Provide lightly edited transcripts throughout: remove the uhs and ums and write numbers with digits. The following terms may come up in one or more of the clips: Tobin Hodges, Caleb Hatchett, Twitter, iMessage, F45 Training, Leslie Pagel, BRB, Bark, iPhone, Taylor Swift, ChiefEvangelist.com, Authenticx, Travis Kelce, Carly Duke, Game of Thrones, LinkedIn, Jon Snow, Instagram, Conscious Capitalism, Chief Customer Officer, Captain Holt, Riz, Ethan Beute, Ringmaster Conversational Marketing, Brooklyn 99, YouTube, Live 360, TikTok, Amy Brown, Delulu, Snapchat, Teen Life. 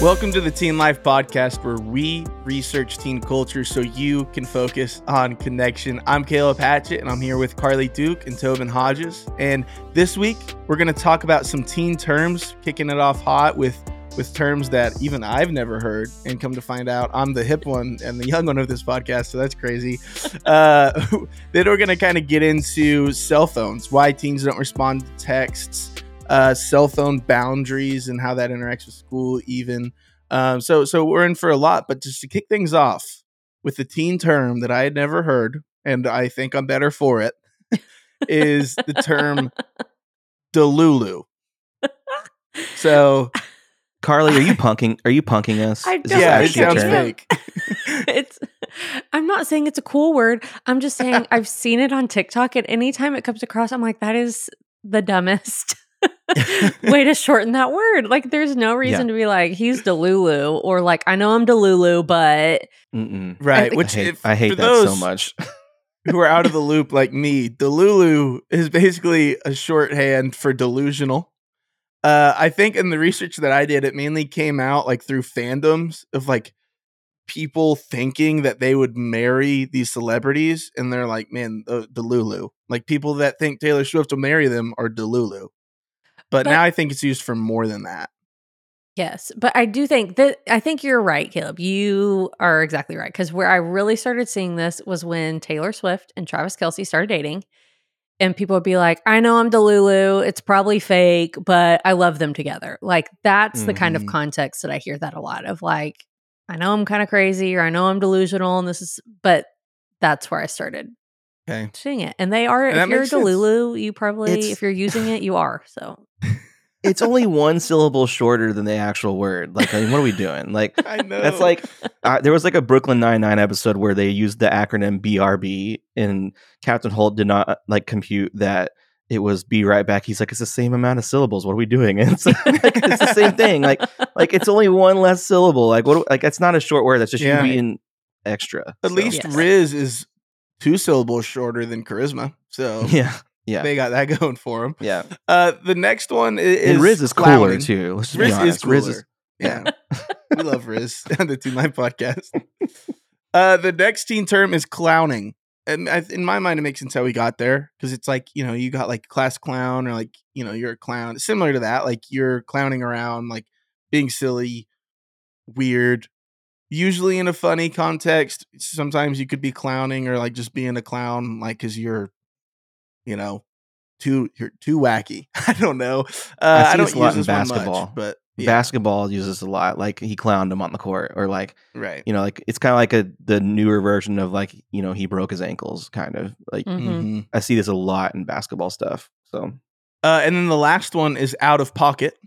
Welcome to the Teen Life podcast, where we research teen culture so you can focus on connection. I'm Caleb Hatchett, and I'm here with Carly Duke and Tobin Hodges. And this week, we're going to talk about some teen terms, kicking it off hot with terms that even I've never heard. And come to find out, I'm the hip one and the young one of this podcast, so that's crazy. Then we're going to kind of get into cell phones, why teens don't respond to texts, cell phone boundaries and how that interacts with school even. So we're in for a lot, but just to kick things off with the teen term that I had never heard, and I think I'm better for it, is the term Delulu. So Carly, are you punking us? It sounds fake. I'm not saying it's a cool word. I'm just saying I've seen it on TikTok, and anytime it comes across, I'm like, that is the dumbest way to shorten that word. Like, there's no reason to be like, he's Delulu, or like, I know I'm Delulu, but right. I hate that so much. Who are out of the loop like me, Delulu is basically a shorthand for delusional. I think in the research that I did, it mainly came out like through fandoms of like people thinking that they would marry these celebrities, and they're like, man, Delulu. Like, people that think Taylor Swift will marry them are Delulu. But now I think it's used for more than that. Yes. But I do think that, I think you're right, Caleb. You are exactly right. Because where I really started seeing this was when Taylor Swift and Travis Kelce started dating. And people would be like, I know I'm Delulu. It's probably fake, but I love them together. Like, that's the kind of context that I hear that a lot of. Like, I know I'm kind of crazy, or I know I'm delusional. And this is, but that's where I started. Okay. Seeing it. And they are, and if you're Delulu, sense. You probably, if you're using it, you are. So it's only one syllable shorter than the actual word. Like, I mean, what are we doing? Like, I know. That's like, there was like a Brooklyn 99 episode where they used the acronym BRB, and Captain Holt did not like compute that it was be right back. He's like, it's the same amount of syllables. What are we doing? And it's like, it's the same thing. Like it's only one less syllable. Like, what? Like, that's not a short word. That's just you being extra. At least Riz is two syllables shorter than charisma, so yeah, they got that going for them. Yeah. The next one is, and Riz is clowning. Cooler too. Let's Riz be is cooler. Riz is, yeah, we love Riz on the Teen Life podcast. The next teen term is clowning, and in my mind, it makes sense how we got there, because it's like, you know, you got like class clown, or like, you know, you're a clown. It's similar to that, like you're clowning around, like being silly, weird. Usually in a funny context. Sometimes you could be clowning, or like just being a clown, like because you're, you know, too wacky. I don't know. I don't use this basketball, much, but basketball uses a lot. Like, he clowned him on the court, or like, right, you know, like it's kind of like the newer version of like, you know, he broke his ankles, kind of like. Mm-hmm. I see this a lot in basketball stuff. So, and then the last one is out of pocket,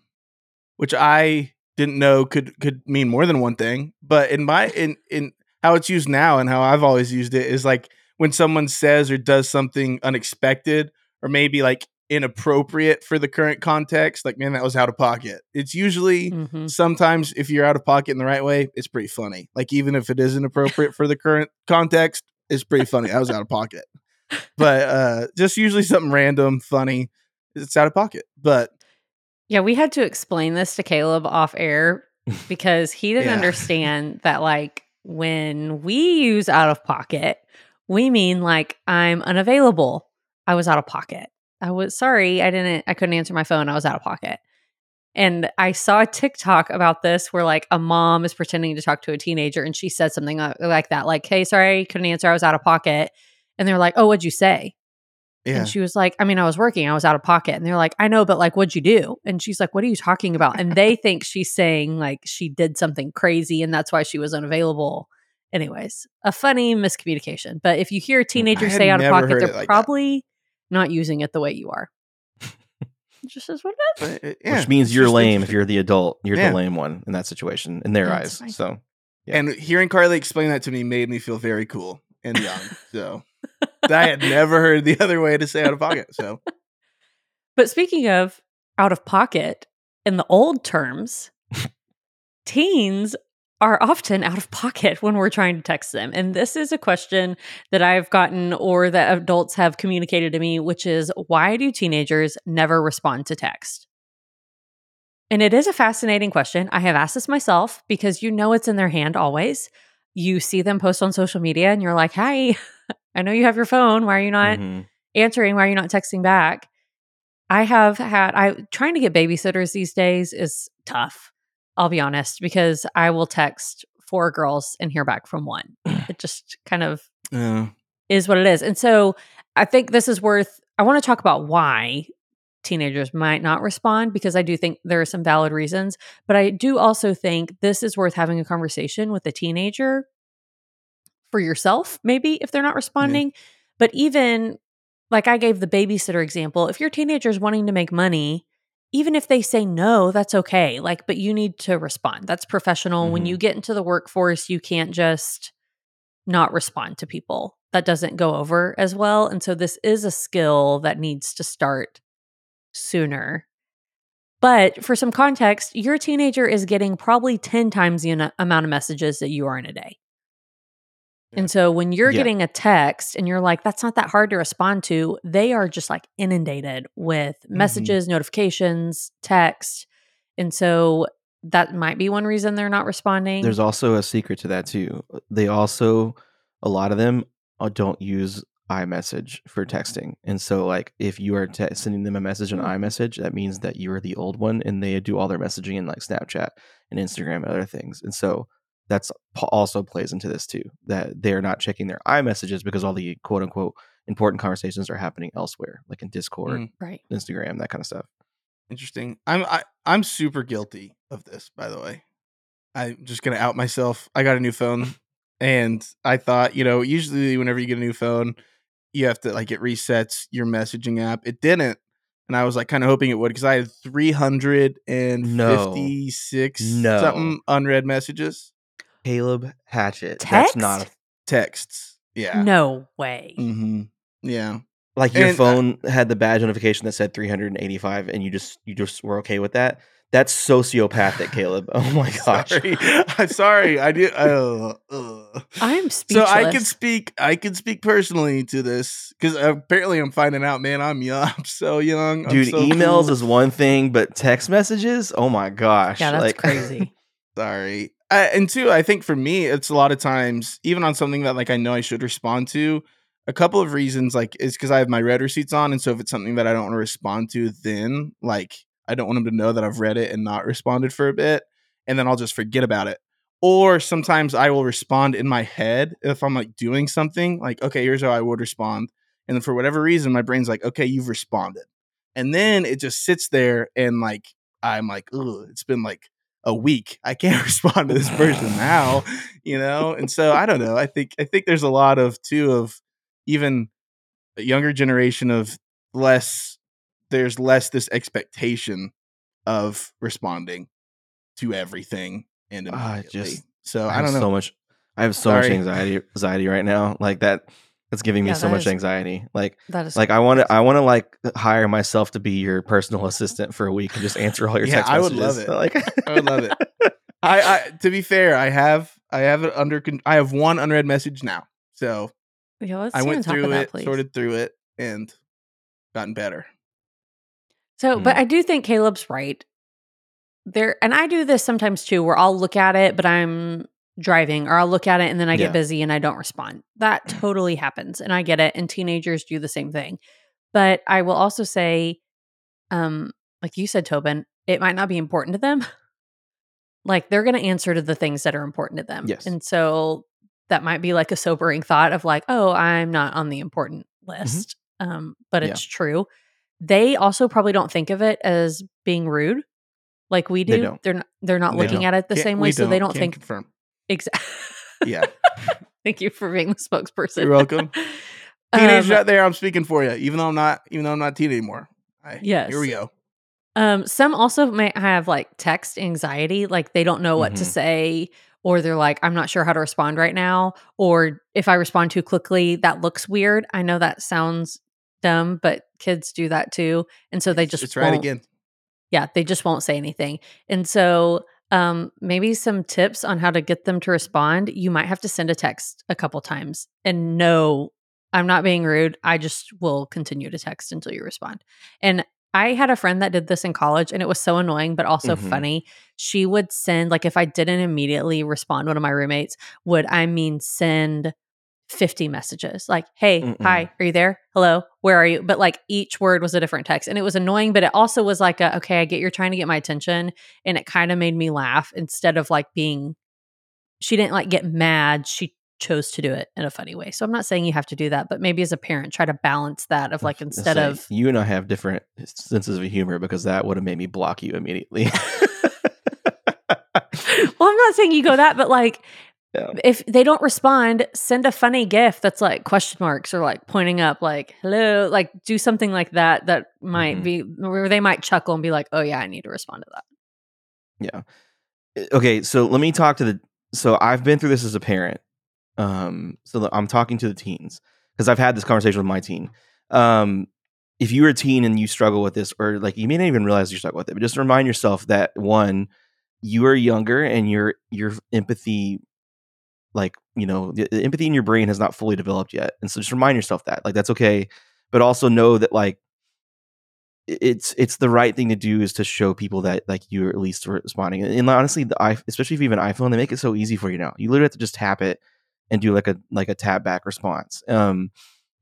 which I didn't know could mean more than one thing, but in how it's used now and how I've always used it is like when someone says or does something unexpected, or maybe like inappropriate for the current context. Like, man, that was out of pocket. It's usually sometimes if you're out of pocket in the right way, it's pretty funny. Like, even if it is inappropriate for the current context, it's pretty funny. I was out of pocket, but just usually something random, funny. It's out of pocket, but. Yeah, we had to explain this to Caleb off air, because he didn't understand that, like, when we use out of pocket, we mean like, I'm unavailable. I was out of pocket. I couldn't answer my phone. I was out of pocket. And I saw a TikTok about this where like a mom is pretending to talk to a teenager, and she said something like that, like, hey, sorry, couldn't answer. I was out of pocket. And they're like, oh, what'd you say? Yeah. And she was like, I mean, I was working, I was out of pocket. And they're like, I know, but like, what'd you do? And she's like, what are you talking about? And they think she's saying like she did something crazy, and that's why she was unavailable. Anyways, a funny miscommunication. But if you hear a teenager say out of pocket, they're like probably not using it the way you are. Just as what it is. Which means you're lame if you're the adult. You're the lame one in that situation, in their eyes. Fine. So, yeah. And hearing Carly explain that to me made me feel very cool and young. So. I had never heard the other way to say out of pocket. So, but speaking of out of pocket, in the old terms, teens are often out of pocket when we're trying to text them. And this is a question that I've gotten, or that adults have communicated to me, which is, why do teenagers never respond to text? And it is a fascinating question. I have asked this myself because you know it's in their hand always. You see them post on social media and you're like, hey, I know you have your phone. Why are you not answering? Why are you not texting back? Trying to get babysitters these days is tough. I'll be honest, because I will text 4 girls and hear back from 1. It just kind of is what it is. And so I think this is I want to talk about why teenagers might not respond, because I do think there are some valid reasons, but I do also think this is worth having a conversation with a teenager for yourself, maybe if they're not responding. Yeah. But even like I gave the babysitter example, if your teenager is wanting to make money, even if they say no, that's okay. Like, but you need to respond. That's professional. Mm-hmm. When you get into the workforce, you can't just not respond to people. That doesn't go over as well. And so this is a skill that needs to start sooner. But for some context, your teenager is getting probably 10 times the amount of messages that you are in a day. Yeah. And so when you're getting a text and you're like, that's not that hard to respond to, they are just like inundated with messages, notifications, text. And so that might be one reason they're not responding. There's also a secret to that too. They also, a lot of them don't use iMessage for texting, and so like if you are sending them a message on iMessage, that means that you are the old one, and they do all their messaging in like Snapchat and Instagram and other things, and so that's also plays into this too, that they're not checking their iMessages because all the quote unquote important conversations are happening elsewhere, like in Discord, right, Instagram, that kind of stuff. Interesting. I'm super guilty of this, by the way. I'm just gonna out myself. I got a new phone, and I thought, you know, usually whenever you get a new phone, you have to like, it resets your messaging app. It didn't. And I was like kind of hoping it would, because I had 356 something unread messages. Caleb Hatchett. Text? That's not texts. Yeah. No way. Mm-hmm. Yeah. Like your phone had the badge notification that said 385 and you just were okay with that. That's sociopathic, Caleb. Oh my gosh. Sorry. I'm sorry. I did. I'm speechless. So I can speak personally to this, because apparently I'm finding out, man, I'm so young. Dude, emails is one thing, but text messages? Oh my gosh. Yeah, that's like, crazy. Sorry. And two, I think for me, it's a lot of times, even on something that like I know I should respond to, a couple of reasons like is because I have my read receipts on. And so if it's something that I don't want to respond to, then like, I don't want them to know that I've read it and not responded for a bit, and then I'll just forget about it. Or sometimes I will respond in my head if I'm like doing something like, okay, here's how I would respond. And then for whatever reason, my brain's like, okay, you've responded. And then it just sits there and like, I'm like, ooh, it's been like a week. I can't respond to this person now, you know? And so I don't know. I think there's a lot of too of even a younger generation of there's less this expectation of responding to everything. And I don't know. I have so much anxiety right now. Like that's giving me so much anxiety. Like that is like crazy. I want to like hire myself to be your personal assistant for a week and just answer all your text messages. I would love it. Like I would love it. I to be fair, I have it under I have one unread message now. So yeah, I went through it, sorted through it, and gotten better. So, but I do think Caleb's right there. And I do this sometimes too, where I'll look at it, but I'm driving, or I'll look at it and then I get busy and I don't respond. That totally happens. And I get it. And teenagers do the same thing. But I will also say, like you said, Tobin, it might not be important to them. Like they're going to answer to the things that are important to them. Yes. And so that might be like a sobering thought of like, oh, I'm not on the important list. Mm-hmm. But it's true. They also probably don't think of it as being rude, like we do. They're not looking at it the same way, so they don't think. Exactly. Yeah. Thank you for being the spokesperson. You're welcome. Teenagers out there, I'm speaking for you. Even though I'm not teen anymore. Yes. Here we go. Some also may have like text anxiety, like they don't know what to say, or they're like, I'm not sure how to respond right now, or if I respond too quickly, that looks weird. I know that sounds dumb, but kids do that too, and so they just won't, they just won't say anything. And so maybe some tips on how to get them to respond. You might have to send a text a couple times, and no, I'm not being rude, I just will continue to text until you respond. And I had a friend that did this in college, and it was so annoying, but also funny. She would send, like, if I didn't immediately respond, one of my roommates would, I mean, send 50 messages like, hey, hi, are you there? Hello, where are you? But like each word was a different text, and it was annoying, but it also was like, a, okay, I get you're trying to get my attention. And it kind of made me laugh instead of like being, she didn't like get mad. She chose to do it in a funny way. So I'm not saying you have to do that, but maybe as a parent, try to balance that of like, instead of. You and I have different senses of humor, because that would have made me block you immediately. Well, I'm not saying you go that, but like, yeah. If they don't respond, send a funny GIF that's like question marks or like pointing up, like hello, like do something like that that might be where they might chuckle and be like, oh yeah, I need to respond to that. Yeah. Okay, so let me talk to the. So I've been through this as a parent. So I'm talking to the teens because I've had this conversation with my teen. If you're a teen and you struggle with this, or like you may not even realize you struggle with it, but just remind yourself that one, you are younger and your empathy. Like, you know, the empathy in your brain has not fully developed yet. And so just remind yourself that, like, that's okay. But also know that, like, it's the right thing to do is to show people that, like, you're at least responding. And honestly, especially if you have an iPhone, they make it so easy for you now. You literally have to just tap it and do like a tap back response. An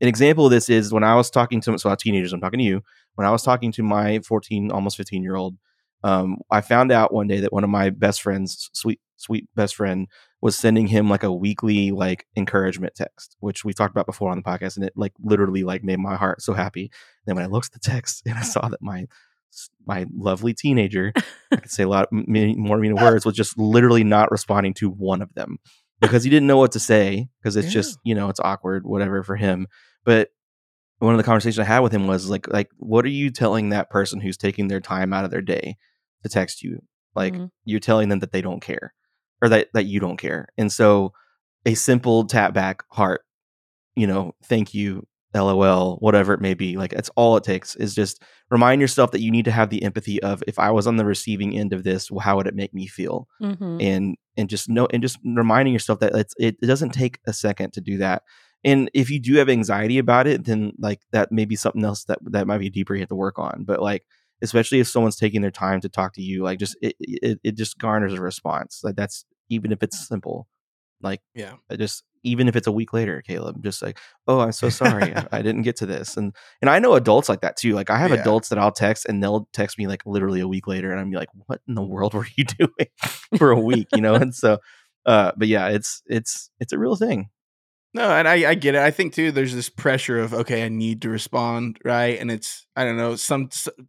example of this is when I was talking to, so our teenagers, I'm talking to you. When I was talking to my 14, almost 15-year-old, I found out one day that one of my best friends, sweet best friend, was sending him like a weekly like encouragement text, which we talked about before on the podcast, and it like literally like made my heart so happy. And then when I looked at the text and I saw that my lovely teenager, I could say a lot many more mean words, was just literally not responding to one of them because he didn't know what to say, because it's just, you know, it's awkward, whatever for him. But one of the conversations I had with him was like what are you telling that person who's taking their time out of their day to text you? Like you're telling them that they don't care. Or that you don't care. And so a simple tap back heart, you know, thank you, LOL, whatever it may be. Like, that's all it takes is just remind yourself that you need to have the empathy of, if I was on the receiving end of this, how would it make me feel? And just know, and just reminding yourself that it doesn't take a second to do that. And if you do have anxiety about it, then like that may be something else that might be deeper you have to work on. But like, especially if someone's taking their time to talk to you, like just it just garners a response. Like that's, even if it's simple, like, yeah, just even if it's a week later, Caleb, just like, oh, I'm so sorry. I didn't get to this. And I know adults like that too. Like I have adults that I'll text and they'll text me like literally a week later. And I'm like, what in the world were you doing for a week? You know? And so, but yeah, it's a real thing. No, and I get it. I think too, there's this pressure of, okay, I need to respond, right? And it's, I don't know,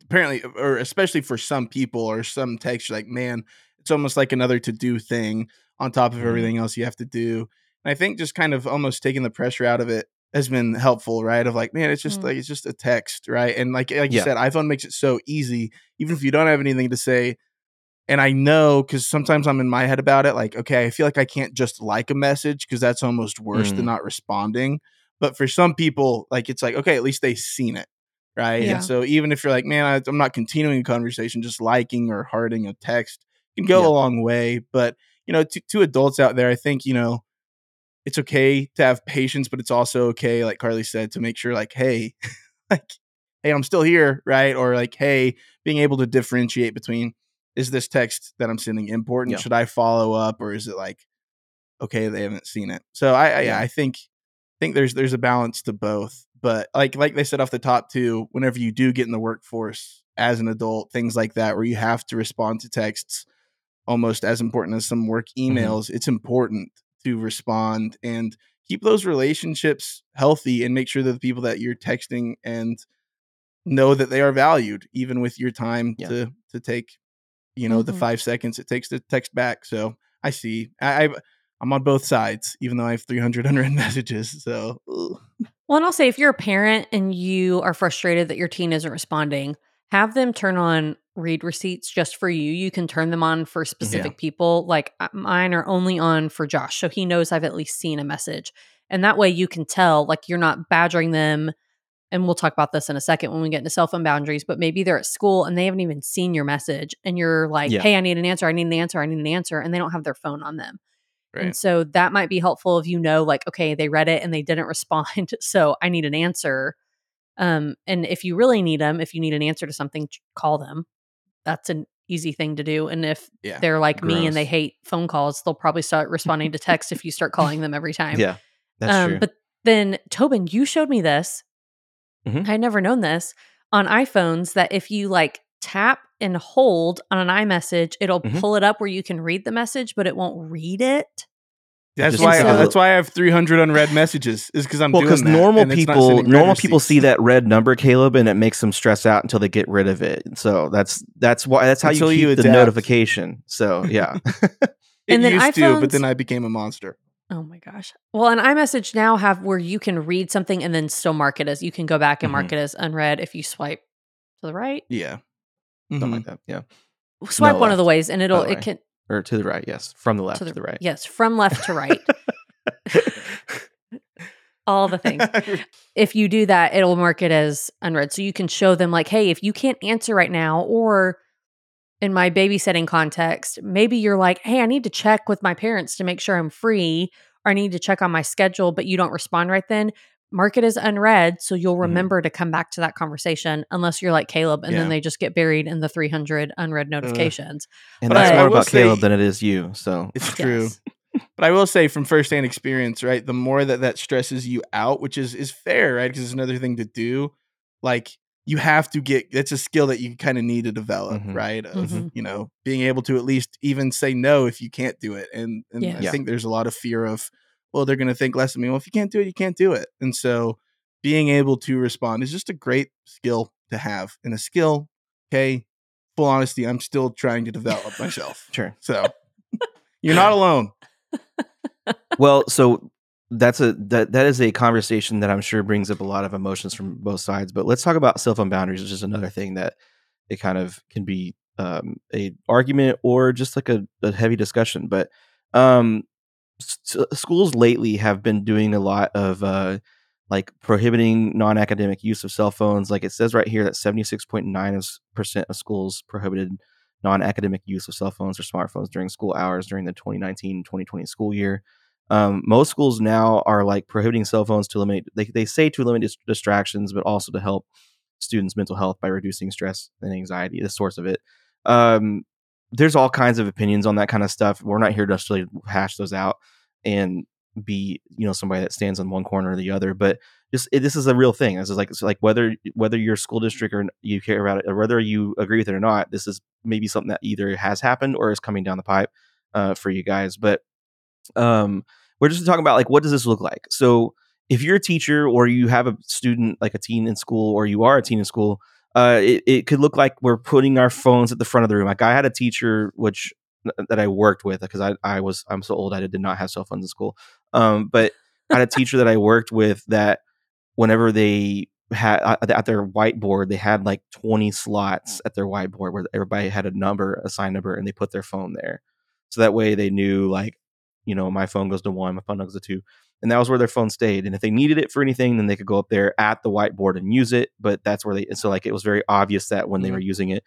apparently, or especially for some people or some text, you're like, man, it's almost like another to-do thing on top of everything else you have to do. And I think just kind of almost taking the pressure out of it has been helpful, right? Of like, man, it's just like, it's just a text, right? And like you said, iPhone makes it so easy, even if you don't have anything to say. And I know, because sometimes I'm in my head about it, like, okay, I feel like I can't just like a message because that's almost worse than not responding. But for some people, like, it's like, okay, at least they've seen it, right? Yeah. And so even if you're like, man, I'm not continuing a conversation, just liking or hearting a text can go a long way. But, you know, to adults out there, I think, you know, it's okay to have patience, but it's also okay, like Carly said, to make sure like, hey, like, hey, I'm still here, right? Or like, hey, being able to differentiate between, is this text that I'm sending important? Should I follow up? Or is it like, okay, they haven't seen it. So I think there's a balance to both, but like they said off the top too, whenever you do get in the workforce as an adult, things like that, where you have to respond to texts almost as important as some work emails, it's important to respond and keep those relationships healthy and make sure that the people that you're texting and know that they are valued, even with your time to take, you know, the 5 seconds it takes to text back. So I see. I'm on both sides, even though I have 300 unread messages. So, well, and I'll say if you're a parent and you are frustrated that your teen isn't responding, have them turn on read receipts just for you. You can turn them on for specific people. Like mine are only on for Josh, so he knows I've at least seen a message. And that way you can tell, like, you're not badgering them. And we'll talk about this in a second when we get into cell phone boundaries, but maybe they're at school and they haven't even seen your message. And you're like, hey, I need an answer. I need an answer. I need an answer. And they don't have their phone on them. Right. And so that might be helpful if you know, like, okay, they read it and they didn't respond. So I need an answer. And if you really need them, if you need an answer to something, call them. That's an easy thing to do. And if they're like me and they hate phone calls, they'll probably start responding to text if you start calling them every time. Yeah, that's true. But then, Tobin, you showed me this. Mm-hmm. I'd never known this on iPhones, that if you like tap and hold on an iMessage, it'll pull it up where you can read the message, but it won't read it. That's why I have 300 unread messages, is because I'm doing that. Normal people see that red number, Caleb, and it makes them stress out until they get rid of it. So that's how you keep the notification. So yeah, but then I became a monster. Oh my gosh! Well, and iMessage now have where you can read something and then still mark it as, you can go back and mark it as unread if you swipe to the right. Yeah, something like that. Yeah, swipe one of the ways, and it can. Or to the right, yes. From the left to the right. Yes, from left to right. All the things. If you do that, it'll mark it as unread. So you can show them like, hey, if you can't answer right now, or in my babysitting context, maybe you're like, hey, I need to check with my parents to make sure I'm free, or I need to check on my schedule, but you don't respond right then. Mark it as unread, so you'll remember to come back to that conversation, unless you're like Caleb, and then they just get buried in the 300 unread notifications. And that's more about Caleb than it is you, so. It's true. But I will say, from firsthand experience, right, the more that stresses you out, which is fair, right, because it's another thing to do, like, you have to it's a skill that you kind of need to develop, right, of, you know, being able to at least even say no if you can't do it. And I think there's a lot of fear of, well, they're going to think less of me. Well, if you can't do it, you can't do it. And so being able to respond is just a great skill to have, and a skill, okay, full honesty, I'm still trying to develop myself. Sure. So you're not alone. Well, so that is a conversation that I'm sure brings up a lot of emotions from both sides, but let's talk about cell phone boundaries, which is another thing that it kind of can be a argument or just like a heavy discussion. But, schools lately have been doing a lot of like prohibiting non-academic use of cell phones. Like it says right here that 76.9% of schools prohibited non-academic use of cell phones or smartphones during school hours during the 2019-2020 school year. Most schools now are like prohibiting cell phones to eliminate, they say to eliminate distractions, but also to help students' mental health by reducing stress and anxiety, the source of it. There's all kinds of opinions on that kind of stuff. We're not here to just really hash those out and be, you know, somebody that stands on one corner or the other, but just, this is a real thing. This is like, it's like whether your school district or you care about it, or whether you agree with it or not, this is maybe something that either has happened or is coming down the pipe for you guys. But we're just talking about like, what does this look like? So if you're a teacher or you have a student, like a teen in school, or you are a teen in school, it could look like we're putting our phones at the front of the room. Like I had a teacher that I worked with, because I'm so old I did not have cell phones in school. But I had a teacher that I worked with that whenever they had at their whiteboard, they had like 20 slots at their whiteboard where everybody had assigned number, and they put their phone there. So that way they knew, like, you know, my phone goes to 1, my phone goes to 2. And that was where their phone stayed. And if they needed it for anything, then they could go up there at the whiteboard and use it. But that's where it was very obvious that when they were using it,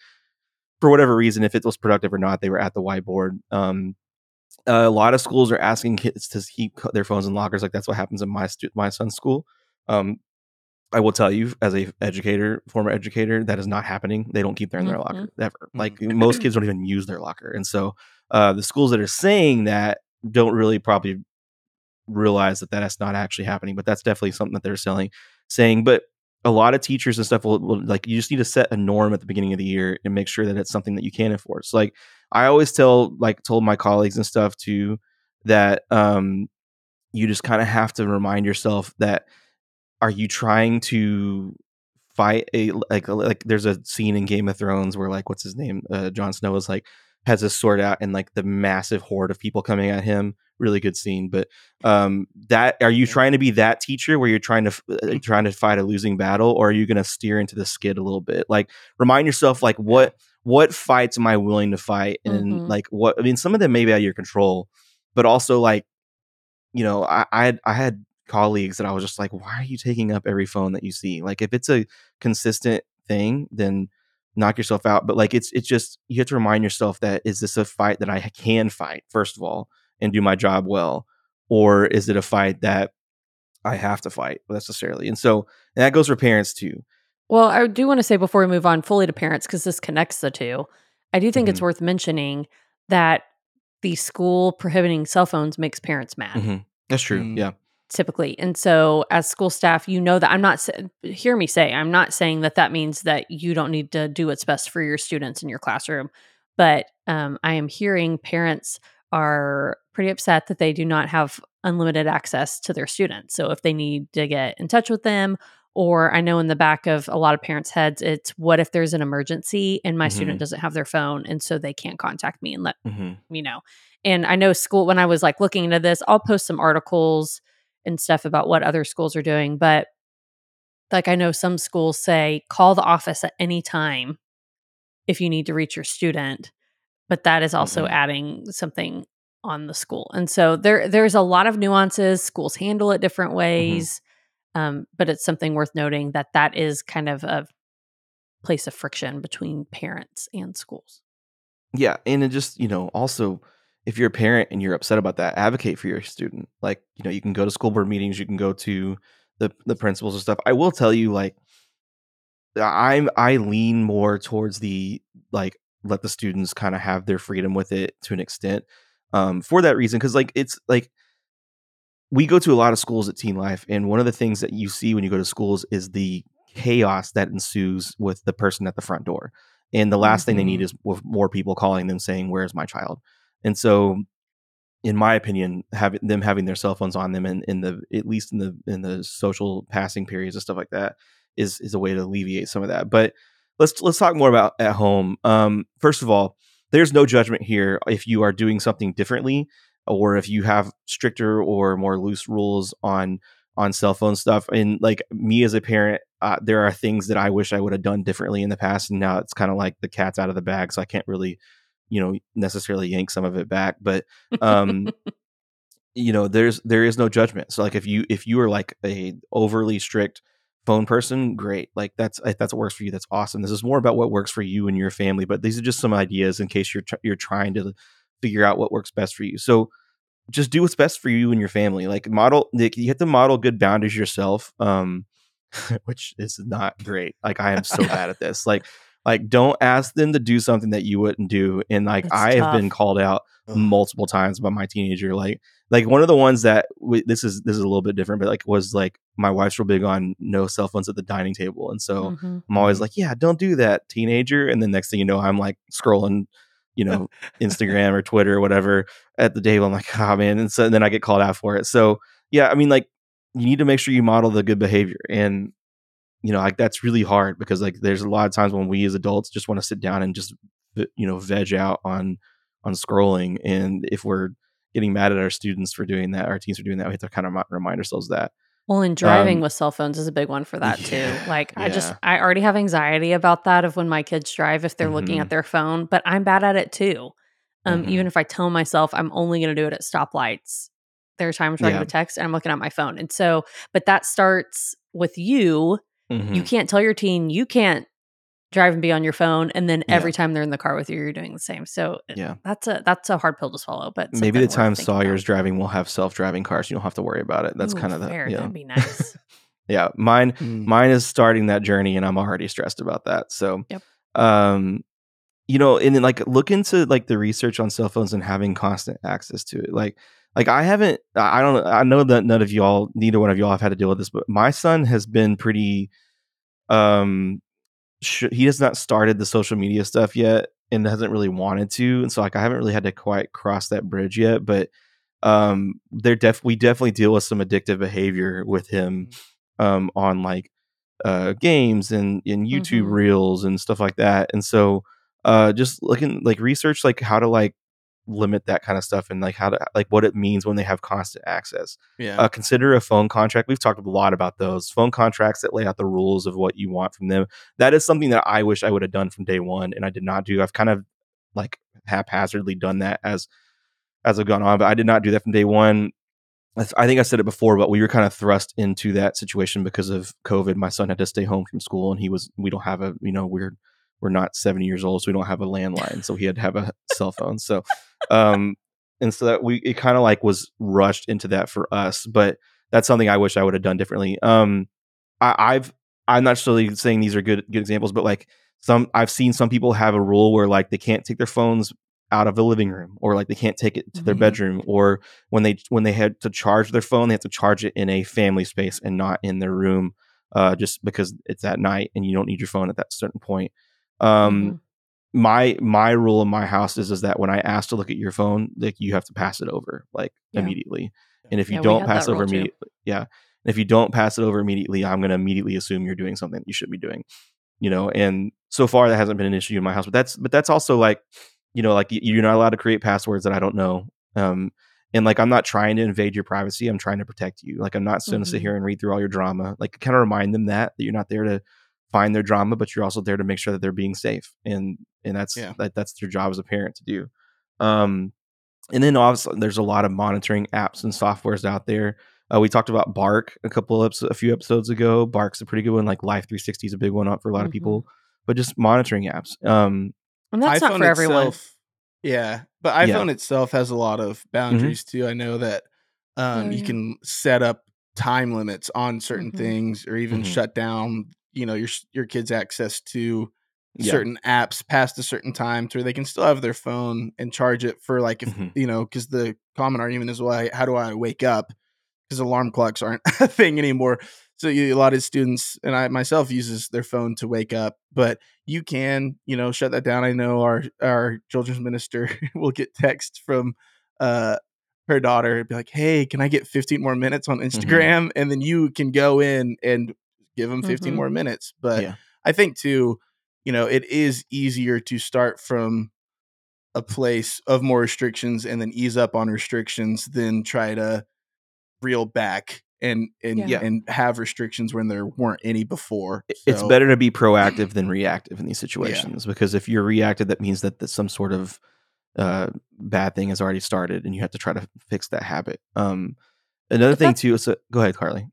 for whatever reason, if it was productive or not, they were at the whiteboard. A lot of schools are asking kids to keep their phones in lockers. Like that's what happens in my son's school. I will tell you, as a former educator, that is not happening. They don't keep them in their locker ever. Like most kids don't even use their locker. And so the schools that are saying that don't really probably realize that that's not actually happening, but that's definitely something that they're saying. But a lot of teachers and stuff will like, you just need to set a norm at the beginning of the year and make sure that it's something that you can enforce. Like I always told my colleagues and stuff too, that you just kind of have to remind yourself that, are you trying to fight like there's a scene in Game of Thrones where like, what's his name? Jon Snow is like, has his sword out and like the massive horde of people coming at him. Really good scene. But are you trying to be that teacher where you're trying to fight a losing battle, or are you going to steer into the skid a little bit? Like remind yourself, like what fights am I willing to fight? And like what, I mean, some of them may be out of your control, but also like, you know, I had colleagues that I was just like, why are you taking up every phone that you see? Like if it's a consistent thing, then knock yourself out. But like it's just, you have to remind yourself that, is this a fight that I can fight first of all and do my job well, or is it a fight that I have to fight necessarily. And so and that goes for parents too. Well, I do want to say before we move on fully to parents, because this connects the two, I do think it's worth mentioning that the school prohibiting cell phones makes parents mad. Mm-hmm. That's true. Mm-hmm. Yeah. Typically. And so as school staff, you know that I'm not saying that that means that you don't need to do what's best for your students in your classroom. But I am hearing parents are pretty upset that they do not have unlimited access to their students. So if they need to get in touch with them, or I know in the back of a lot of parents' heads, it's what if there's an emergency and my mm-hmm. student doesn't have their phone and so they can't contact me and let mm-hmm. me know. And I know school, when I was like looking into this, I'll post some articles and stuff about what other schools are doing. But like I know some schools say, call the office at any time if you need to reach your student. But that is also mm-hmm. adding something on the school. And so there's a lot of nuances. Schools handle it different ways. Mm-hmm. But it's something worth noting that is kind of a place of friction between parents and schools. Yeah. And it just, also if you're a parent and you're upset about that, advocate for your student. Like, you can go to school board meetings, you can go to the principals and stuff. I will tell you, like, I lean more towards the, like, let the students kind of have their freedom with it to an extent, for that reason. Cause like, it's like, we go to a lot of schools at Teen Life, and one of the things that you see when you go to schools is the chaos that ensues with the person at the front door. And the last mm-hmm. thing they need is more people calling them saying, where's my child? And so in my opinion, having their cell phones on them and at least in the social passing periods and stuff like that is a way to alleviate some of that. But let's talk more about at home. First of all, there's no judgment here if you are doing something differently, or if you have stricter or more loose rules on cell phone stuff. And like me as a parent, there are things that I wish I would have done differently in the past. And now it's kind of like the cat's out of the bag. So I can't really, necessarily yank some of it back. But, there is no judgment. So like if you are like a overly strict phone person, great. Like that's what works for you. That's awesome. This is more about what works for you and your family. But these are just some ideas in case you're trying to figure out what works best for you. So just do what's best for you and your family. Like you have to model good boundaries yourself, which is not great. Like I am so bad at this. Like don't ask them to do something that you wouldn't do. And like it's I tough. Have been called out multiple times by my teenager. Like one of the ones that this is a little bit different, but like was like my wife's real big on no cell phones at the dining table, and so mm-hmm. I'm always like, yeah, don't do that, teenager. And then next thing you know, I'm like scrolling. Instagram or Twitter or whatever at the table. I'm like, oh man. And so and then I get called out for it. So yeah, I mean, like you need to make sure you model the good behavior. And, like that's really hard because like there's a lot of times when we as adults just want to sit down and just, veg out on scrolling. And if we're getting mad at our students for doing that, our teens for doing that, we have to kind of remind ourselves that. Well, and driving with cell phones is a big one for that too. Like I already have anxiety about that of when my kids drive, if they're mm-hmm. looking at their phone, but I'm bad at it too. Mm-hmm. Even if I tell myself I'm only going to do it at stoplights, there are times where I get a text and I'm looking at my phone. And so, but that starts with you. Mm-hmm. You can't tell your teen, you can't drive and be on your phone. And then every time they're in the car with you, you're doing the same. So that's a hard pill to swallow. But maybe the time Sawyer's driving will have self-driving cars. You don't have to worry about it. That's kind of fair. That'd be nice. Yeah. Mine is starting that journey and I'm already stressed about that. So, and then like look into like the research on cell phones and having constant access to it. Like I know that neither one of y'all have had to deal with this, but my son has been pretty, he has not started the social media stuff yet and hasn't really wanted to. And so like, I haven't really had to quite cross that bridge yet, but we definitely deal with some addictive behavior with him on like games and YouTube mm-hmm. reels and stuff like that. And so just looking like research, like how to like limit that kind of stuff and like how to like what it means when they have constant access. Consider a phone contract. We've talked a lot about those phone contracts that lay out the rules of what you want from them. That is something that I wish I would have done from day one and I did not do. I've kind of like haphazardly done that as I've gone on, but I did not do that from day one. I think I said it before, but we were kind of thrust into that situation because of COVID. My son had to stay home from school and we don't have a we're not 70 years old, so we don't have a landline, so he had to have a cell phone. So and so that it kind of like was rushed into that for us, but that's something I wish I would have done differently. I'm not necessarily saying these are good examples, but like I've seen some people have a rule where like they can't take their phones out of the living room, or like they can't take it to their bedroom, or when they had to charge their phone, they have to charge it in a family space and not in their room, just because it's at night and you don't need your phone at that certain point. My rule in my house is that when I ask to look at your phone, like you have to pass it over immediately. And if you don't pass it over immediately, and if you don't pass it over immediately, I'm going to immediately assume you're doing something that you should be doing, you know? And so far that hasn't been an issue in my house, but that's also like, you know, like you're not allowed to create passwords that I don't know. And like, I'm not trying to invade your privacy. I'm trying to protect you. Like, I'm not going to sit here and read through all your drama. Like, kind of remind them that you're not there to find their drama, but you're also there to make sure that they're being safe. And that's your job as a parent to do. And then obviously there's a lot of monitoring apps and softwares out there. We talked about Bark a few episodes ago. Bark's a pretty good one. Like Live 360 is a big one for a lot of people, but just monitoring apps. And that's not for everyone. But iPhone itself has a lot of boundaries too. I know that you can set up time limits on certain things, or even shut down, you know, your kids' access to certain apps past a certain time, so they can still have their phone and charge it for like, if you know, because the common argument is, well, how do I wake up? Because alarm clocks aren't a thing anymore. So a lot of students, and I myself, uses their phone to wake up, but you can, you know, shut that down. I know our children's minister will get texts from her daughter and be like, hey, can I get 15 more minutes on Instagram? And then you can go in and give them 15 more minutes. But I think too, you know, it is easier to start from a place of more restrictions and then ease up on restrictions than try to reel back and have restrictions when there weren't any before. So it's better to be proactive than reactive in these situations, because if you're reactive, that means that some sort of bad thing has already started and you have to try to fix that habit. Another thing too is, go ahead, Carly.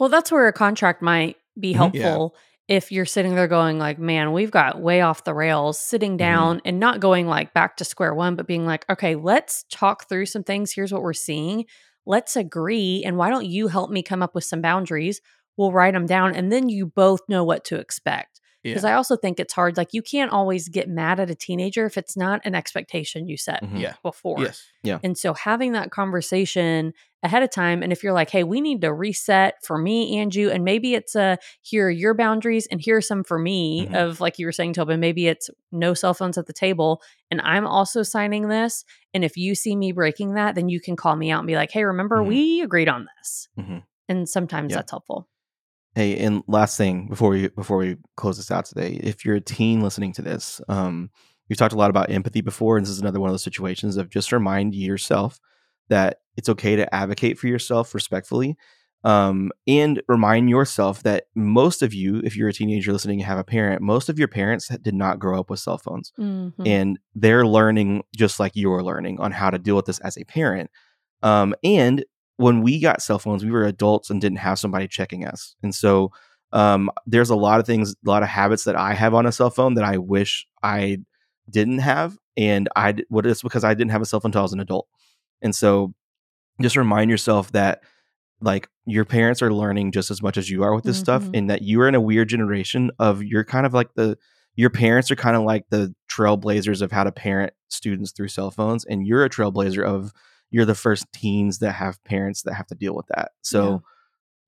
Well, that's where a contract might be helpful. If you're sitting there going like, man, we've got way off the rails, sitting down and not going like back to square one, but being like, okay, let's talk through some things. Here's what we're seeing. Let's agree. And why don't you help me come up with some boundaries? We'll write them down. And then you both know what to expect. Because I also think it's hard. Like, you can't always get mad at a teenager if it's not an expectation you set before. Yes. Yeah. And so having that conversation ahead of time, and if you're like, hey, we need to reset for me and you, and maybe it's here are your boundaries and here are some for me of, like you were saying, Tobin, maybe it's no cell phones at the table and I'm also signing this. And if you see me breaking that, then you can call me out and be like, hey, remember we agreed on this. And sometimes that's helpful. Hey, and last thing before we close this out today, if you're a teen listening to this, we've talked a lot about empathy before, and this is another one of those situations of just remind yourself that it's okay to advocate for yourself respectfully, and remind yourself that most of you, if you're a teenager listening and have a parent, most of your parents did not grow up with cell phones, and they're learning just like you're learning on how to deal with this as a parent, and when we got cell phones, we were adults and didn't have somebody checking us. And so there's a lot of things, a lot of habits that I have on a cell phone that I wish I didn't have. And it's because I didn't have a cell phone until I was an adult. And so just remind yourself that like your parents are learning just as much as you are with this stuff, and that you are in a weird generation of your parents are kind of like the trailblazers of how to parent students through cell phones. And you're a trailblazer of you're the first teens that have parents that have to deal with that. So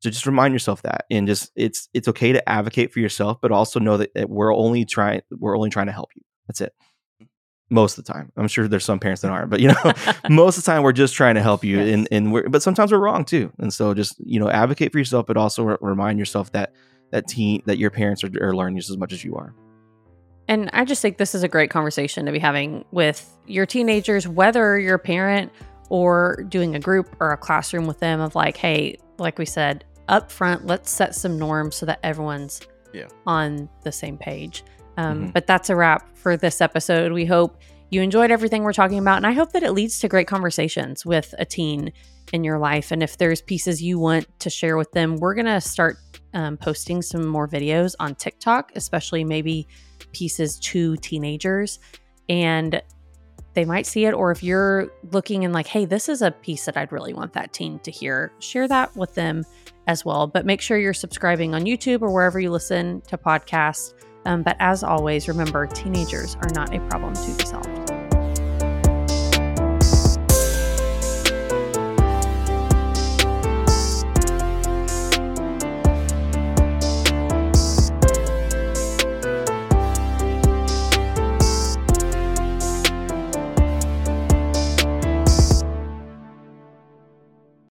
just remind yourself that, and just it's okay to advocate for yourself, but also know that we're only trying to help you. That's it. Most of the time, I'm sure there's some parents that aren't, but you know, most of the time we're just trying to help you, but sometimes we're wrong too. And so just, you know, advocate for yourself, but also remind yourself that your parents are learning just as much as you are. And I just think this is a great conversation to be having with your teenagers, whether you're a parent or doing a group or a classroom with them, of like, hey, like we said, up front, let's set some norms so that everyone's on the same page. But that's a wrap for this episode. We hope you enjoyed everything we're talking about. And I hope that it leads to great conversations with a teen in your life. And if there's pieces you want to share with them, we're going to start posting some more videos on TikTok, especially maybe pieces to teenagers. And they might see it. Or if you're looking and like, hey, this is a piece that I'd really want that teen to hear, share that with them as well. But make sure you're subscribing on YouTube or wherever you listen to podcasts. But as always, remember, teenagers are not a problem to be solved.